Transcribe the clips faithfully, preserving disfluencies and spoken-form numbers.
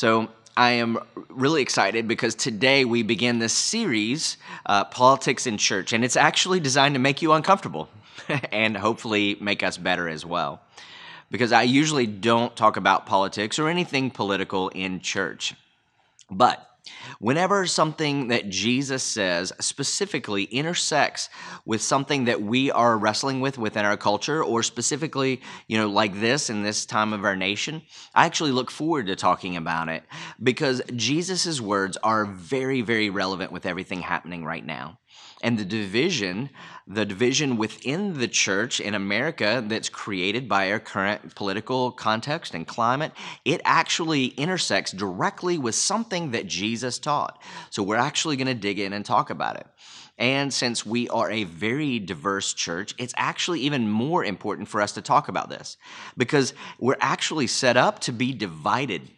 So I am really excited because today we begin this series, uh, Politics in Church, and it's actually designed to make you uncomfortable and hopefully make us better as well. Because I usually don't talk about politics or anything political in church. But whenever something that Jesus says specifically intersects with something that we are wrestling with within our culture, or specifically, you know, like this in this time of our nation, I actually look forward to talking about it because Jesus's words are very, very relevant with everything happening right now. And the division, the division within the church in America that's created by our current political context and climate, it actually intersects directly with something that Jesus taught. So we're actually going to dig in and talk about it. And since we are a very diverse church, it's actually even more important for us to talk about this because we're actually set up to be divided.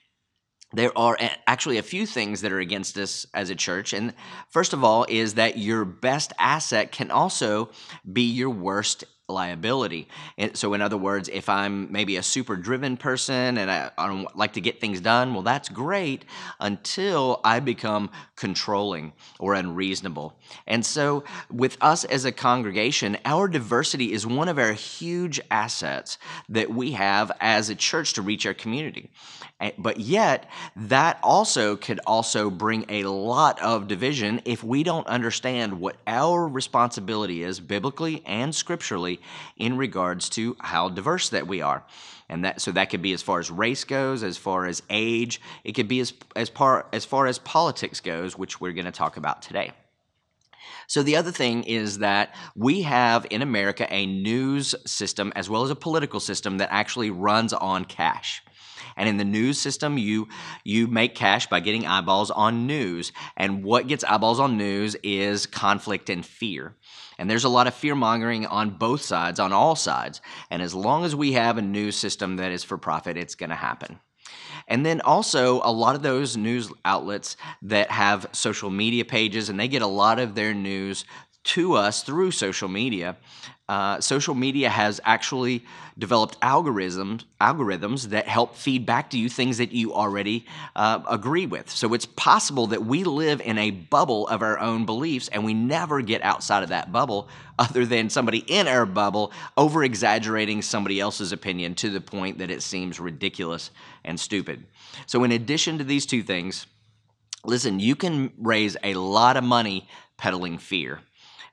There are actually a few things that are against us as a church. And first of all is that your best asset can also be your worst liability. And so in other words, if I'm maybe a super driven person and I, I don't like to get things done, well, that's great until I become controlling or unreasonable. And so with us as a congregation, our diversity is one of our huge assets that we have as a church to reach our community. But yet, that also could also bring a lot of division if we don't understand what our responsibility is biblically and scripturally in regards to how diverse that we are. And that, so that could be as far as race goes, as far as age, it could be as, as, par, as far as politics goes, which we're going to talk about today. So the other thing is that we have in America a news system as well as a political system that actually runs on cash. And in the news system, you you make cash by getting eyeballs on news. And what gets eyeballs on news is conflict and fear. And there's a lot of fear-mongering on both sides, on all sides. And as long as we have a news system that is for profit, it's going to happen. And then also a lot of those news outlets that have social media pages, and they get a lot of their news to us through social media. Uh, social media has actually developed algorithms algorithms that help feed back to you things that you already uh, agree with. So it's possible that we live in a bubble of our own beliefs and we never get outside of that bubble other than somebody in our bubble over-exaggerating somebody else's opinion to the point that it seems ridiculous and stupid. So in addition to these two things, listen, you can raise a lot of money peddling fear.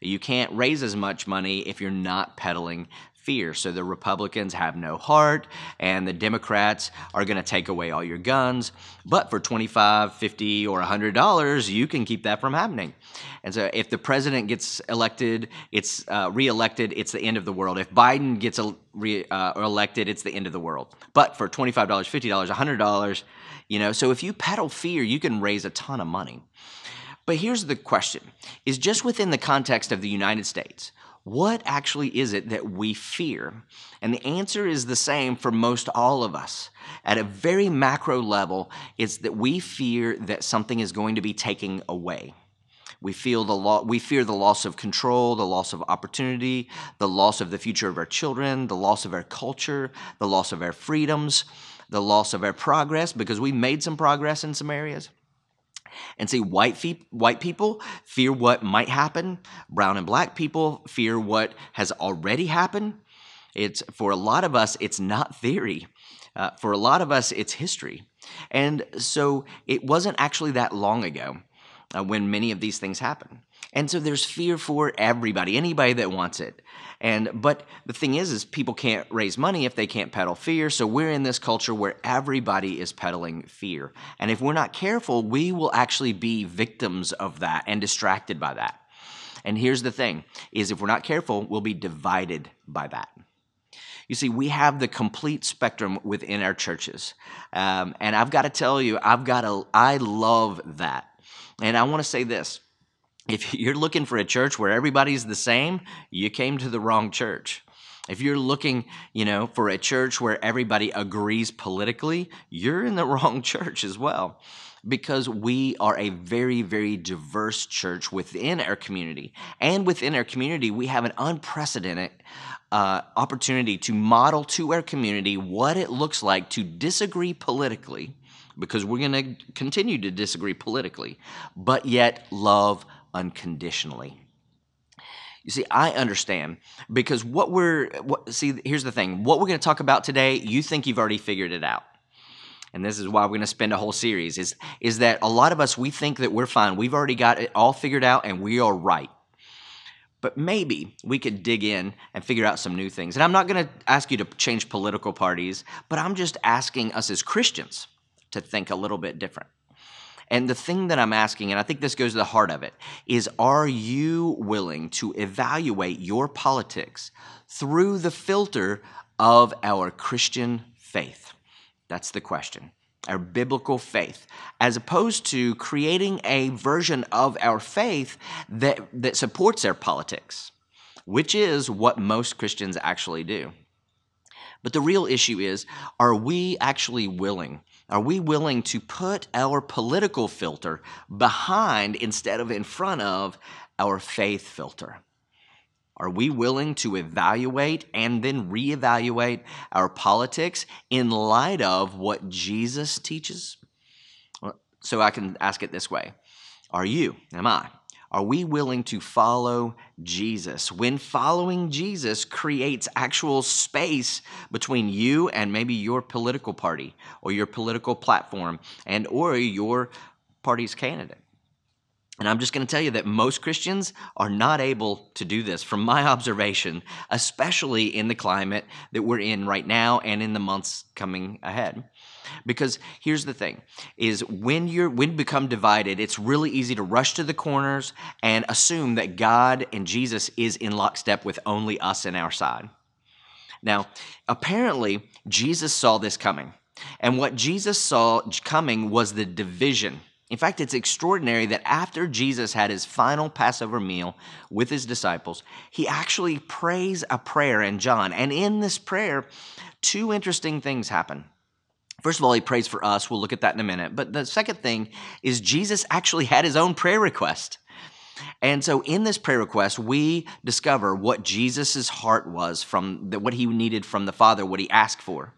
You can't raise as much money if you're not peddling fear. So the Republicans have no heart, and the Democrats are going to take away all your guns. But for twenty-five, fifty, or a hundred dollars, you can keep that from happening. And so if the president gets elected, it's uh, reelected, it's the end of the world. If Biden gets re- uh, elected, it's the end of the world. But for twenty-five dollars, fifty dollars, a hundred dollars, you know, so if you peddle fear, you can raise a ton of money. But here's the question, is just within the context of the United States, what actually is it that we fear? And the answer is the same for most all of us. At a very macro level, it's that we fear that something is going to be taken away. We feel the lo- we fear the loss of control, the loss of opportunity, the loss of the future of our children, the loss of our culture, the loss of our freedoms, the loss of our progress, because we made some progress in some areas. And see, white fe- white people fear what might happen. Brown and black people fear what has already happened. It's, for a lot of us, it's not theory. Uh, for a lot of us, it's history. And so it wasn't actually that long ago uh, when many of these things happened. And so there's fear for everybody, anybody that wants it. And but the thing is, is people can't raise money if they can't peddle fear. So we're in this culture where everybody is peddling fear. And if we're not careful, we will actually be victims of that and distracted by that. And here's the thing, is if we're not careful, we'll be divided by that. You see, we have the complete spectrum within our churches. Um, and I've got to tell you, I've got to, I love that. And I want to say this. If you're looking for a church where everybody's the same, you came to the wrong church. If you're looking, you know, for a church where everybody agrees politically, you're in the wrong church as well, because we are a very, very diverse church within our community. And within our community, we have an unprecedented uh, opportunity to model to our community what it looks like to disagree politically because we're going to continue to disagree politically, but yet love unconditionally. You see, I understand, because what we're, what, see, here's the thing. What we're going to talk about today, you think you've already figured it out. And this is why we're going to spend a whole series, is, is that a lot of us, we think that we're fine. We've already got it all figured out, and we are right. But maybe we could dig in and figure out some new things. And I'm not going to ask you to change political parties, but I'm just asking us as Christians to think a little bit different. And the thing that I'm asking, and I think this goes to the heart of it, is are you willing to evaluate your politics through the filter of our Christian faith? That's the question, our biblical faith, as opposed to creating a version of our faith that, that supports our politics, which is what most Christians actually do. But the real issue is, are we actually willing? Are we willing to put our political filter behind instead of in front of our faith filter? Are we willing to evaluate and then reevaluate our politics in light of what Jesus teaches? So I can ask it this way. Are you, am I, are we willing to follow Jesus? When following Jesus creates actual space between you and maybe your political party or your political platform and or your party's candidate. And I'm just going to tell you that most Christians are not able to do this, from my observation, especially in the climate that we're in right now and in the months coming ahead. Because here's the thing, is when you're when you become divided, it's really easy to rush to the corners and assume that God and Jesus is in lockstep with only us and our side. Now, apparently, Jesus saw this coming. And what Jesus saw coming was the division. In fact, it's extraordinary that after Jesus had his final Passover meal with his disciples, he actually prays a prayer in John. And in this prayer, two interesting things happen. First of all, he prays for us. We'll look at that in a minute. But the second thing is Jesus actually had his own prayer request. And so in this prayer request, we discover what Jesus's heart was, from the, what he needed from the Father, what he asked for.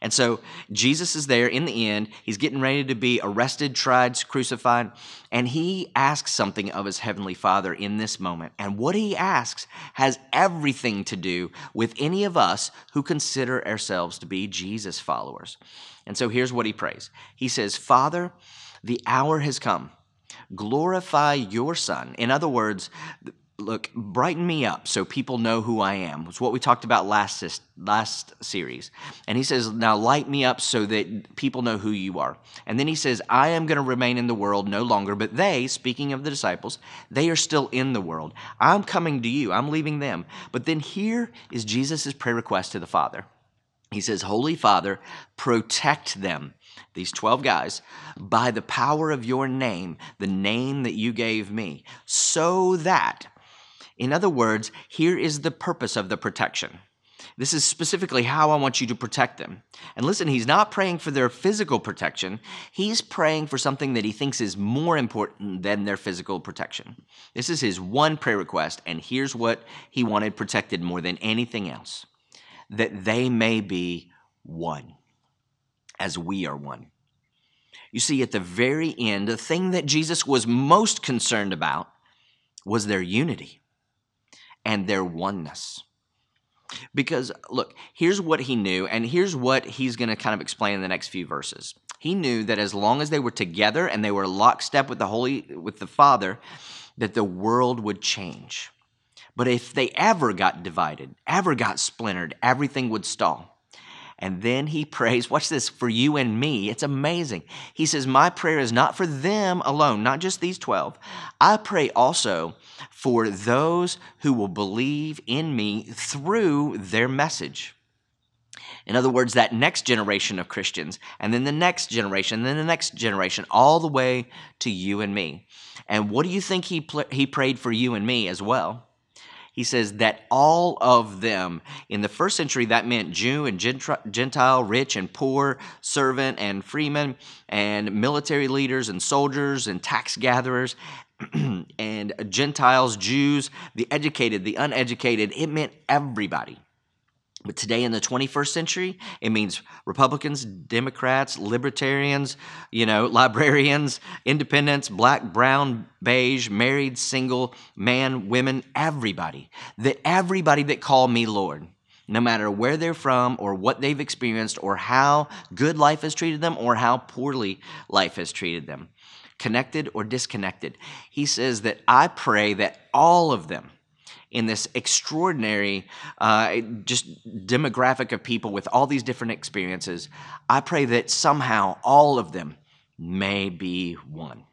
And so Jesus is there in the end. He's getting ready to be arrested, tried, crucified, and he asks something of his heavenly Father in this moment. And what he asks has everything to do with any of us who consider ourselves to be Jesus followers. And so here's what he prays. He says, "Father, the hour has come. Glorify your Son." In other words, look, brighten me up so people know who I am. It's what we talked about last last series. And he says, now light me up so that people know who you are. And then he says, I am going to remain in the world no longer, but they, speaking of the disciples, they are still in the world. I'm coming to you. I'm leaving them. But then here is Jesus' prayer request to the Father. He says, Holy Father, protect them, these twelve guys, by the power of your name, the name that you gave me, so that... In other words, here is the purpose of the protection. This is specifically how I want you to protect them. And listen, he's not praying for their physical protection. He's praying for something that he thinks is more important than their physical protection. This is his one prayer request, and here's what he wanted protected more than anything else: that they may be one, as we are one. You see, at the very end, the thing that Jesus was most concerned about was their unity and their oneness. Because, look, here's what he knew, and here's what he's going to kind of explain in the next few verses. He knew that as long as they were together and they were lockstep with the Holy, with the Father, that the world would change. But if they ever got divided, ever got splintered, everything would stall. And then he prays, watch this, for you and me. It's amazing. He says, my prayer is not for them alone, not just these twelve. I pray also for those who will believe in me through their message. In other words, that next generation of Christians, and then the next generation, and then the next generation, all the way to you and me. And what do you think he pl- he prayed for you and me as well? He says that all of them, in the first century, that meant Jew and Gentile, rich and poor, servant and freeman, and military leaders and soldiers and tax gatherers, and Gentiles, Jews, the educated, the uneducated. It meant everybody. But today in the twenty-first century, it means Republicans, Democrats, Libertarians, you know, librarians, independents, black, brown, beige, married, single, man, women, everybody. That everybody that call me Lord, no matter where they're from or what they've experienced or how good life has treated them or how poorly life has treated them, connected or disconnected. He says that I pray that all of them, in this extraordinary uh, just demographic of people with all these different experiences, I pray that somehow all of them may be one.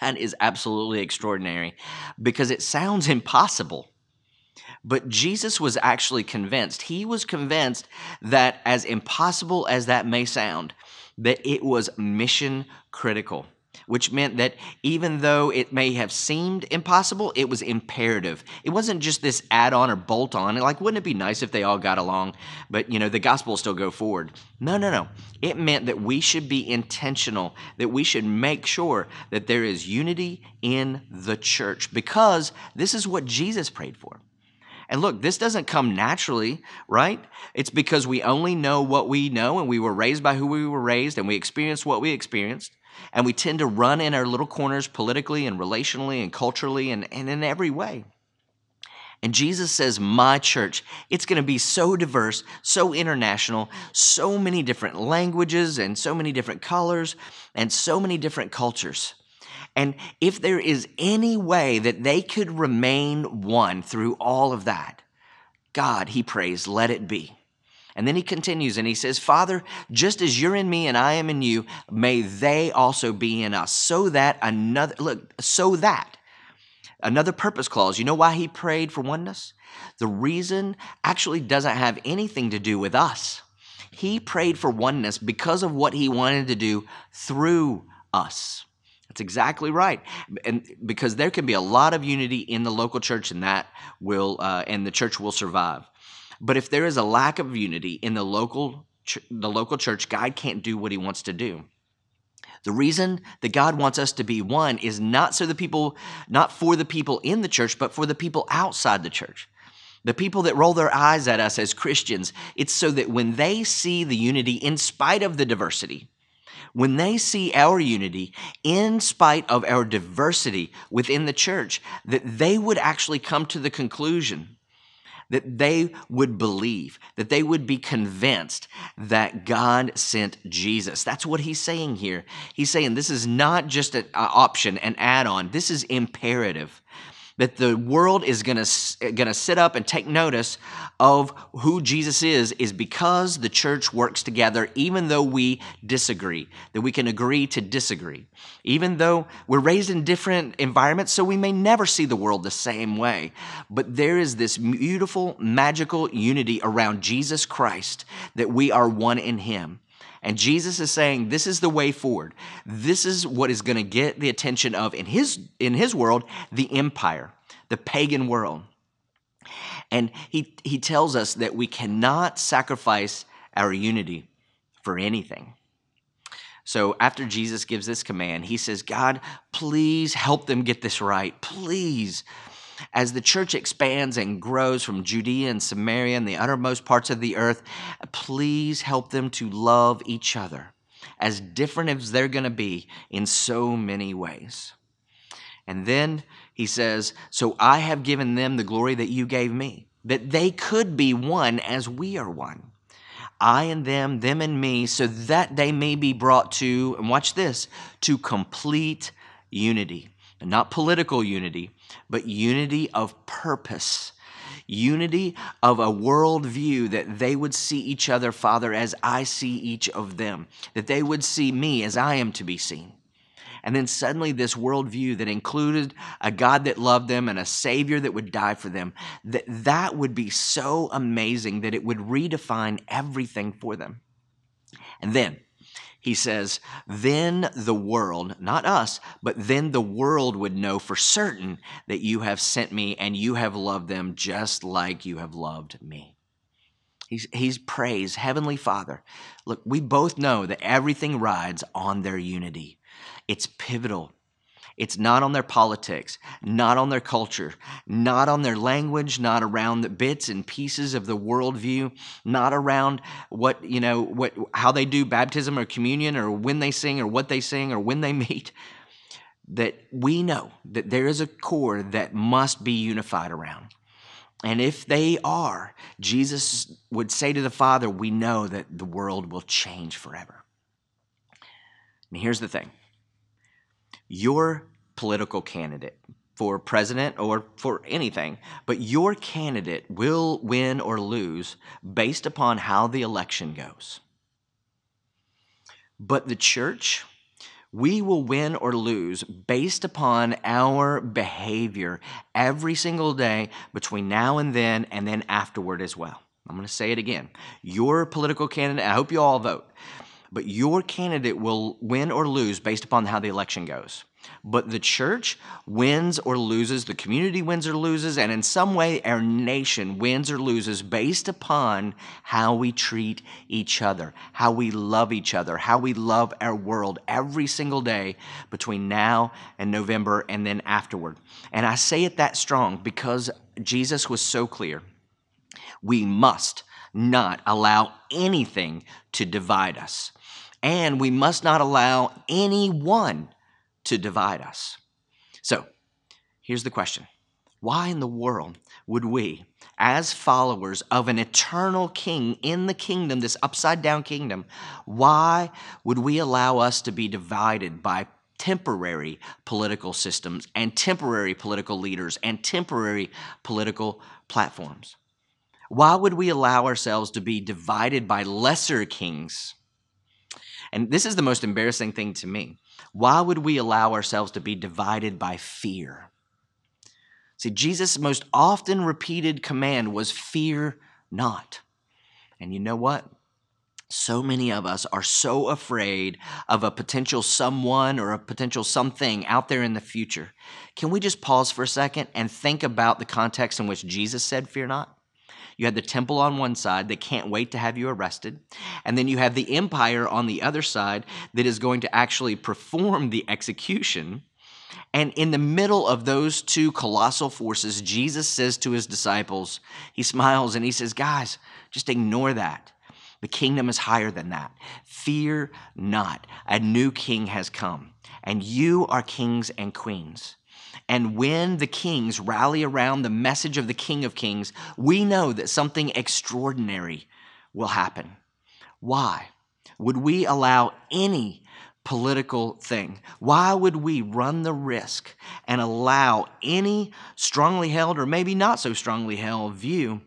That is absolutely extraordinary because it sounds impossible. But Jesus was actually convinced. He was convinced that, as impossible as that may sound, that it was mission critical, which meant that even though it may have seemed impossible, it was imperative. It wasn't just this add-on or bolt-on. Like, wouldn't it be nice if they all got along, but, you know, the gospel will still go forward? No, no, no. It meant that we should be intentional, that we should make sure that there is unity in the church, because this is what Jesus prayed for. And look, this doesn't come naturally, right? It's because we only know what we know, and we were raised by who we were raised, and we experienced what we experienced. And we tend to run in our little corners politically and relationally and culturally and, and in every way. And Jesus says, my church, it's going to be so diverse, so international, so many different languages and so many different colors and so many different cultures. And if there is any way that they could remain one through all of that, God, he prays, let it be. And then he continues and he says, Father, just as you're in me and I am in you, may they also be in us, so that another, look, so that another purpose clause. You know why he prayed for oneness? The reason actually doesn't have anything to do with us. He prayed for oneness because of what he wanted to do through us. That's exactly right. And because there can be a lot of unity in the local church, and that will, uh, and the church will survive. But if there is a lack of unity in the local, the local church, God can't do what he wants to do. The reason that God wants us to be one is not so the people, not for the people in the church, but for the people outside the church. The people that roll their eyes at us as Christians, it's so that when they see the unity in spite of the diversity, when they see our unity in spite of our diversity within the church, that they would actually come to the conclusion, that they would believe, that they would be convinced that God sent Jesus. That's what he's saying here. He's saying this is not just an option, an add-on. This is imperative, that the world is going to going to sit up and take notice of who Jesus is, is because the church works together, even though we disagree, that we can agree to disagree, even though we're raised in different environments, so we may never see the world the same way. But there is this beautiful, magical unity around Jesus Christ, that we are one in him. And Jesus is saying, this is the way forward. This is what is going to get the attention of, in his, in his world, the empire, the pagan world. And he, he tells us that we cannot sacrifice our unity for anything. So after Jesus gives this command, he says, God, please help them get this right. Please. As the church expands and grows from Judea and Samaria and the uttermost parts of the earth, please help them to love each other, as different as they're going to be in so many ways. And then he says, so I have given them the glory that you gave me, that they could be one as we are one. I and them, them and me, so that they may be brought to, and watch this, to complete unity. Not political unity, but unity of purpose, unity of a worldview, that they would see each other, Father, as I see each of them, that they would see me as I am to be seen. And then suddenly this worldview that included a God that loved them and a Savior that would die for them, that that would be so amazing that it would redefine everything for them. And then he says, then the world, not us, but then the world would know for certain that you have sent me and you have loved them just like you have loved me. He's, he's praised Heavenly Father. Look, we both know that everything rides on their unity. It's pivotal. It's not on their politics, not on their culture, not on their language, not around the bits and pieces of the worldview, not around what, you know, what, how they do baptism or communion or when they sing or what they sing or when they meet. That we know that there is a core that must be unified around. And if they are, Jesus would say to the Father, we know that the world will change forever. And here's the thing. Your political candidate for president or for anything, but your candidate will win or lose based upon how the election goes. But the church, we will win or lose based upon our behavior every single day between now and then and then afterward as well. I'm going to say it again. Your political candidate, I hope you all vote, but your candidate will win or lose based upon how the election goes. But the church wins or loses, the community wins or loses, and in some way our nation wins or loses based upon how we treat each other, how we love each other, how we love our world every single day between now and November and then afterward. And I say it that strong because Jesus was so clear. We must not allow anything to divide us, and we must not allow anyone to divide us. So here's the question. Why in the world would we, as followers of an eternal king in the kingdom, this upside down kingdom, why would we allow us to be divided by temporary political systems and temporary political leaders and temporary political platforms? Why would we allow ourselves to be divided by lesser kings? And this is the most embarrassing thing to me. Why would we allow ourselves to be divided by fear? See, Jesus' most often repeated command was fear not. And you know what? So many of us are so afraid of a potential someone or a potential something out there in the future. Can we just pause for a second and think about the context in which Jesus said fear not? You had the temple on one side that can't wait to have you arrested. And then you have the empire on the other side that is going to actually perform the execution. And in the middle of those two colossal forces, Jesus says to his disciples, he smiles and he says, guys, just ignore that. The kingdom is higher than that. Fear not. A new king has come, and you are kings and queens. And when the kings rally around the message of the King of Kings, we know that something extraordinary will happen. Why would we allow any political thing? Why would we run the risk and allow any strongly held or maybe not so strongly held view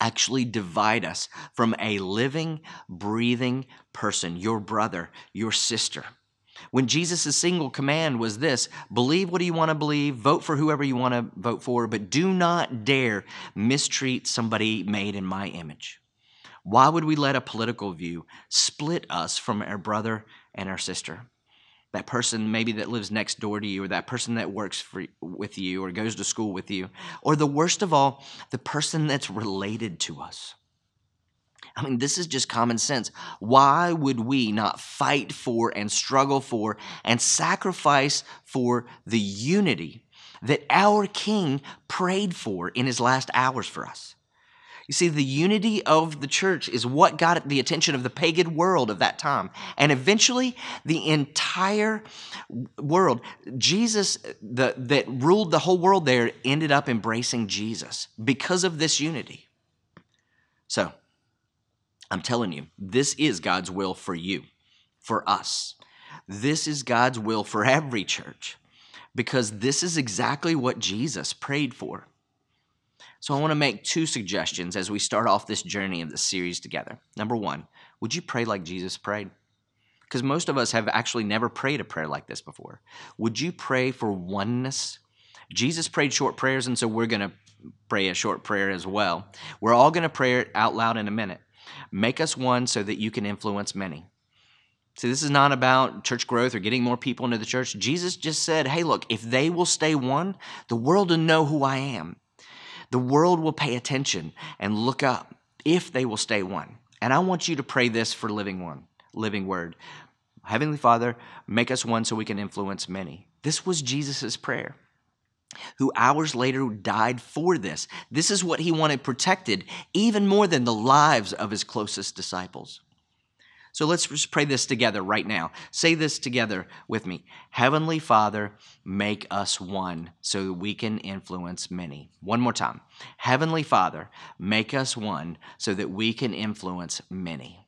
actually divide us from a living, breathing person, your brother, your sister? When Jesus' single command was this, believe what you want to believe, vote for whoever you want to vote for, but do not dare mistreat somebody made in my image. Why would we let a political view split us from our brother and our sister? That person maybe that lives next door to you, or that person that works for, with you, or goes to school with you, or the worst of all, the person that's related to us. I mean, this is just common sense. Why would we not fight for and struggle for and sacrifice for the unity that our King prayed for in his last hours for us? You see, the unity of the church is what got the attention of the pagan world of that time. And eventually, the entire world, Jesus, the, that ruled the whole world there, ended up embracing Jesus because of this unity. So, I'm telling you, this is God's will for you, for us. This is God's will for every church, because this is exactly what Jesus prayed for. So I want to make two suggestions as we start off this journey of this series together. Number one, would you pray like Jesus prayed? Because most of us have actually never prayed a prayer like this before. Would you pray for oneness? Jesus prayed short prayers, and so we're going to pray a short prayer as well. We're all going to pray it out loud in a minute. Make us one so that you can influence many. So this is not about church growth or getting more people into the church. Jesus just said, hey, look, if they will stay one, the world will know who I am. The world will pay attention and look up if they will stay one. And I want you to pray this for Living One, Living Word. Heavenly Father, make us one so we can influence many. This was Jesus' prayer, who hours later died for this. This is what he wanted protected even more than the lives of his closest disciples. So let's just pray this together right now. Say this together with me. Heavenly Father, make us one so we can influence many. One more time. Heavenly Father, make us one so that we can influence many.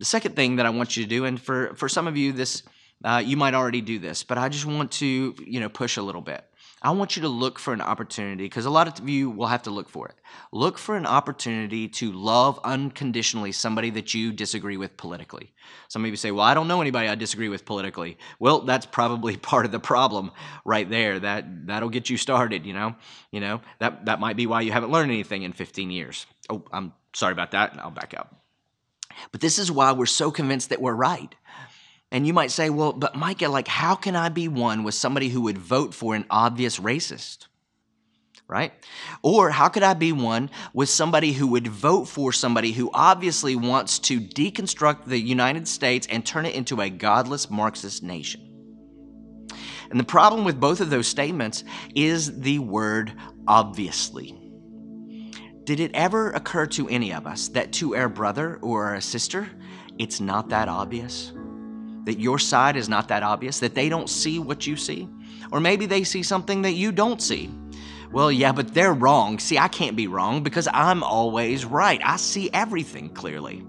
The second thing that I want you to do, and for, for some of you, this uh, you might already do this, but I just want to you know push a little bit. I want you to look for an opportunity, because a lot of you will have to look for it. Look for an opportunity to love unconditionally somebody that you disagree with politically. Some of you say, well, I don't know anybody I disagree with politically. Well, that's probably part of the problem right there. That, that'll get you started, you know? You know, that, that might be why you haven't learned anything in fifteen years. Oh, I'm sorry about that. I'll back up. But this is why we're so convinced that we're right. And you might say, well, but Micah, like, how can I be one with somebody who would vote for an obvious racist, right? Or how could I be one with somebody who would vote for somebody who obviously wants to deconstruct the United States and turn it into a godless Marxist nation? And the problem with both of those statements is the word obviously. Did it ever occur to any of us that to our brother or our sister, it's not that obvious? That your side is not that obvious, that they don't see what you see? Or maybe they see something that you don't see. Well, yeah, but they're wrong. See, I can't be wrong because I'm always right. I see everything clearly.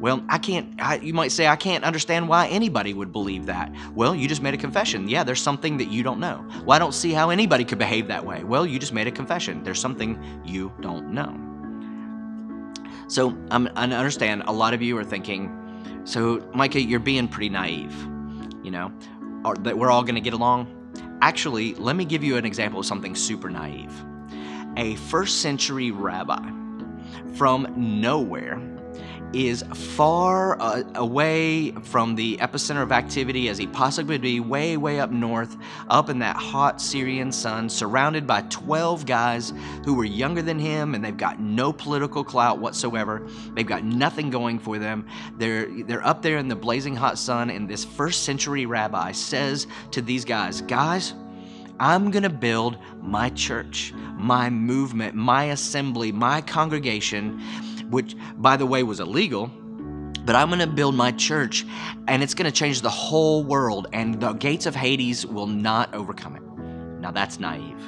Well, I can't, I, you might say, I can't understand why anybody would believe that. Well, you just made a confession. Yeah, there's something that you don't know. Well, I don't see how anybody could behave that way. Well, you just made a confession. There's something you don't know. So um, I understand a lot of you are thinking, so, Micah, you're being pretty naive, you know, or that we're all going to get along. Actually, let me give you an example of something super naive. A first century rabbi from nowhere is far uh, away from the epicenter of activity as he possibly would be, way, way up north, up in that hot Syrian sun, surrounded by twelve guys who were younger than him, and they've got no political clout whatsoever. They've got nothing going for them. They're, they're up there in the blazing hot sun, and this first century rabbi says to these guys, guys, I'm gonna build my church, my movement, my assembly, my congregation, which, by the way, was illegal, but I'm going to build my church, and it's going to change the whole world, and the gates of Hades will not overcome it. Now, that's naive,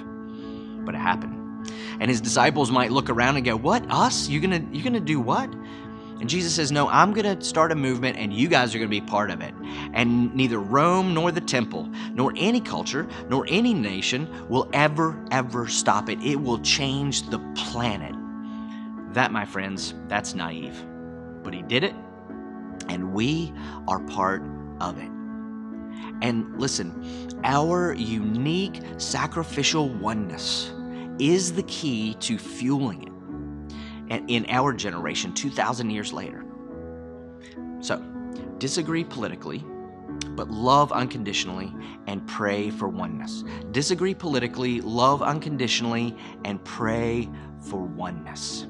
but it happened. And his disciples might look around and go, what, us? You're going to, you're going to do what? And Jesus says, no, I'm going to start a movement, and you guys are going to be part of it. And neither Rome nor the temple, nor any culture, nor any nation will ever, ever stop it. It will change the planet. That, my friends, that's naive. But he did it, and we are part of it. And listen, our unique sacrificial oneness is the key to fueling it. And in our generation, two thousand years later. So, disagree politically, but love unconditionally and pray for oneness. Disagree politically, love unconditionally, and pray for oneness.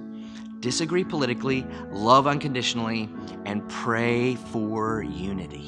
Disagree politically, love unconditionally, and pray for unity.